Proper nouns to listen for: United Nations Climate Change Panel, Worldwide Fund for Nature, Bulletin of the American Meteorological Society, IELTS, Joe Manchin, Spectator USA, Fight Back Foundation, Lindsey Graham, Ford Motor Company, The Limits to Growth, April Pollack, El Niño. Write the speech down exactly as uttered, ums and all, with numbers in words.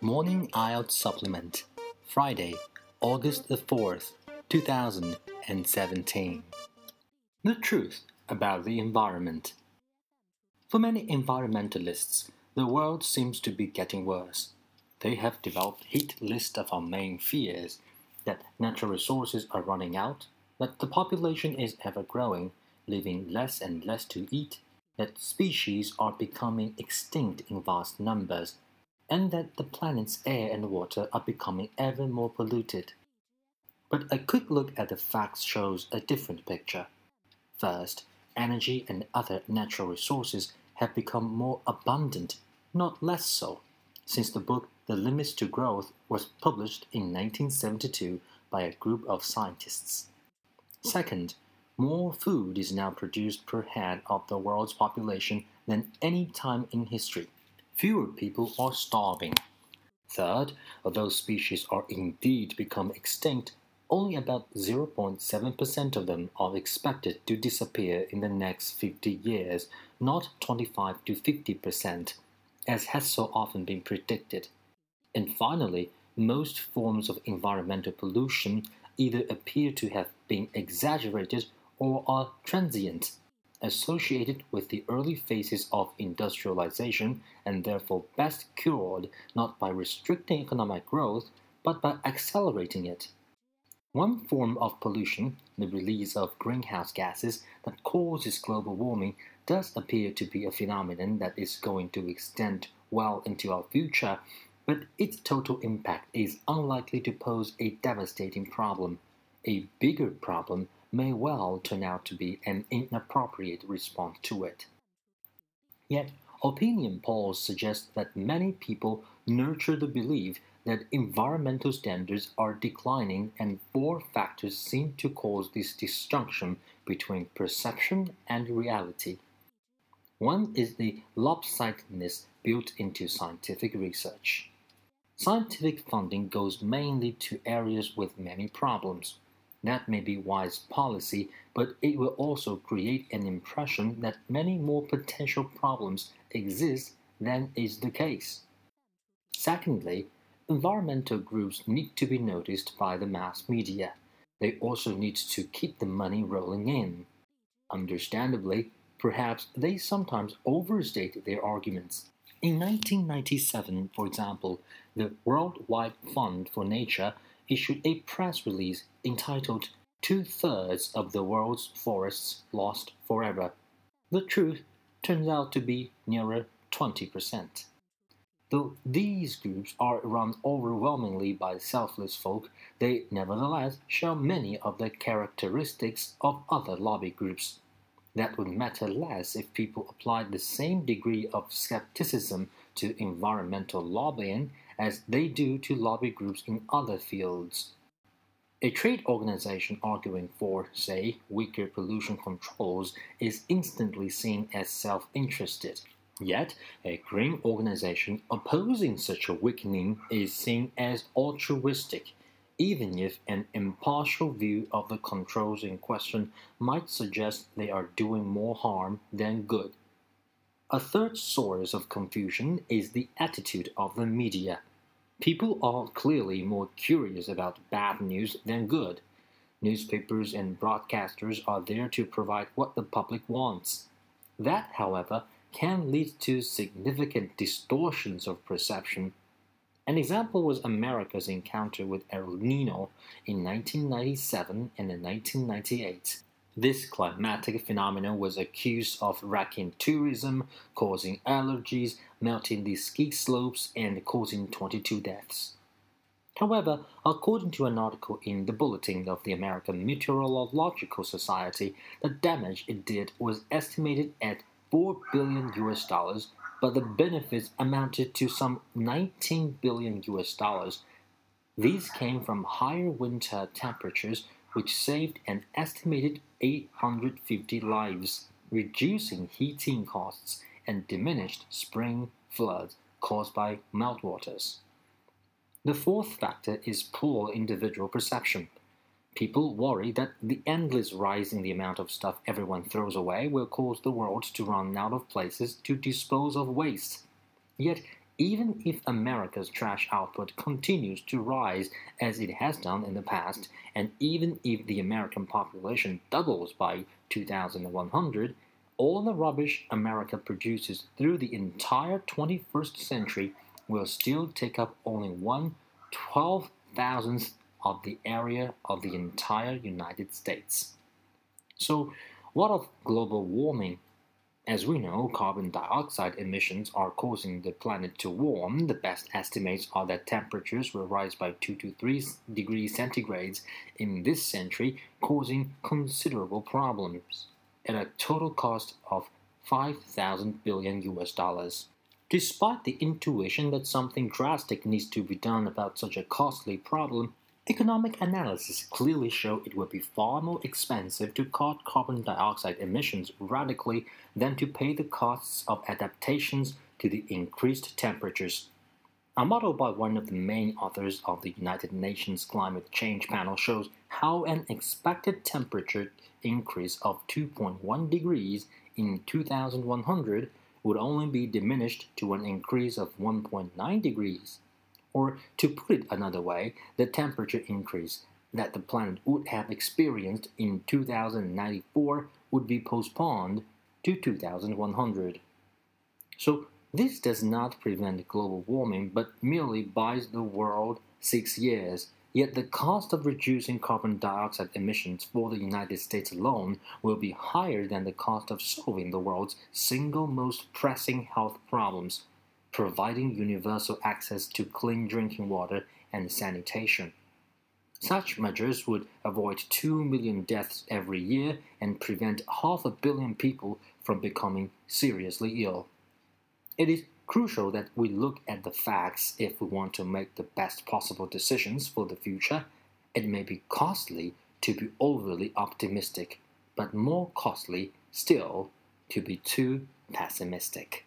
Morning I E L T S Supplement, Friday, August the fourth, two thousand seventeen. The truth about the environment. For many environmentalists, the world seems to be getting worse. They have developed hit lists of our main fears, that natural resources are running out, that the population is ever-growing, leaving less and less to eat, that species are becoming extinct in vast numbers, and that the planet's air and water are becoming ever more polluted. But a quick look at the facts shows a different picture. First, energy and other natural resources have become more abundant, not less so, since the book The Limits to Growth was published in nineteen seventy-two by a group of scientists. Second, more food is now produced per head of the world's population than any time in history. Fewer people are starving. Third, although species are indeed become extinct, only about zero point seven percent of them are expected to disappear in the next fifty years, not twenty-five to fifty percent, as has so often been predicted. And finally, most forms of environmental pollution either appear to have been exaggerated or are transient, associated with the early phases of industrialization and therefore best cured not by restricting economic growth, but by accelerating it. One form of pollution, the release of greenhouse gases that causes global warming, does appear to be a phenomenon that is going to extend well into our future, but its total impact is unlikely to pose a devastating problem. A bigger problem may well turn out to be an inappropriate response to it. Yet, opinion polls suggest that many people nurture the belief that environmental standards are declining, and four factors seem to cause this disjunction between perception and reality. One is the lopsidedness built into scientific research. Scientific funding goes mainly to areas with many problems. That may be wise policy, but it will also create an impression that many more potential problems exist than is the case. Secondly, environmental groups need to be noticed by the mass media. They also need to keep the money rolling in. Understandably, perhaps they sometimes overstate their arguments. In nineteen ninety-seven, for example, the Worldwide Fund for Nature issued a press release entitled Two-Thirds of the World's Forests Lost Forever. The truth turns out to be nearer twenty percent. Though these groups are run overwhelmingly by selfless folk, they nevertheless share many of the characteristics of other lobby groups. That would matter less if people applied the same degree of skepticism to environmental lobbying as they do to lobby groups in other fields. A trade organization arguing for, say, weaker pollution controls is instantly seen as self-interested. Yet, a green organization opposing such a weakening is seen as altruistic, even if an impartial view of the controls in question might suggest they are doing more harm than good. A third source of confusion is the attitude of the media. People are clearly more curious about bad news than good. Newspapers and broadcasters are there to provide what the public wants. That, however, can lead to significant distortions of perception. An example was America's encounter with El Niño in nineteen ninety-seven and in nineteen ninety-eight. This climatic phenomenon was accused of wrecking tourism, causing allergies, melting the ski slopes, and causing twenty-two deaths. However, according to an article in the Bulletin of the American Meteorological Society, the damage it did was estimated at four billion U S dollars, but the benefits amounted to some nineteen billion U S dollars. These came from higher winter temperatures, which saved an estimated eight hundred fifty lives, reducing heating costs and diminished spring floods caused by meltwaters. The fourth factor is poor individual perception. People worry that the endless rise in the amount of stuff everyone throws away will cause the world to run out of places to dispose of waste. Yet, even if America's trash output continues to rise as it has done in the past, and even if the American population doubles by two thousand one hundred, all the rubbish America produces through the entire twenty-first century will still take up only one twelve thousandth of the area of the entire United States. So, what of global warming? As we know, carbon dioxide emissions are causing the planet to warm. The best estimates are that temperatures will rise by two to three degrees centigrades in this century, causing considerable problems, at a total cost of five thousand billion U S dollars. Despite the intuition that something drastic needs to be done about such a costly problem, economic analysis clearly show it would be far more expensive to cut carbon dioxide emissions radically than to pay the costs of adaptations to the increased temperatures. A model by one of the main authors of the United Nations Climate Change Panel shows how an expected temperature increase of two point one degrees in two thousand one hundred would only be diminished to an increase of one point nine degrees. Or, to put it another way, the temperature increase that the planet would have experienced in two thousand ninety-four would be postponed to two thousand one hundred. So, this does not prevent global warming, but merely buys the world six years. Yet the cost of reducing carbon dioxide emissions for the United States alone will be higher than the cost of solving the world's single most pressing health problems, providing universal access to clean drinking water and sanitation. Such measures would avoid two million deaths every year and prevent half a billion people from becoming seriously ill. It is crucial that we look at the facts if we want to make the best possible decisions for the future. It may be costly to be overly optimistic, but more costly still to be too pessimistic.